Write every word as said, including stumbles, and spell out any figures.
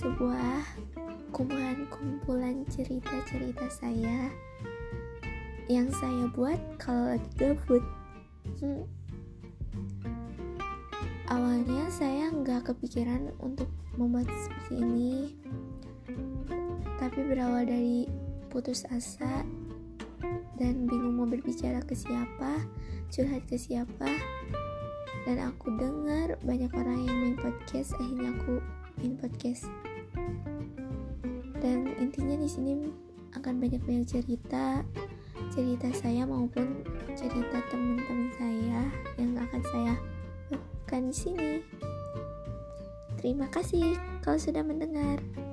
sebuah kumpulan-kumpulan cerita-cerita saya yang saya buat kalau lagi gabut. hmm. Awalnya saya nggak kepikiran untuk membuat seperti ini, tapi berawal dari putus asa dan bingung mau berbicara ke siapa, curhat ke siapa. Dan aku dengar banyak orang yang main podcast, akhirnya aku main podcast. Dan intinya di sini akan banyak-banyak cerita, cerita saya maupun cerita teman-teman saya yang akan saya lakukan di sini. Terima kasih kalau sudah mendengar.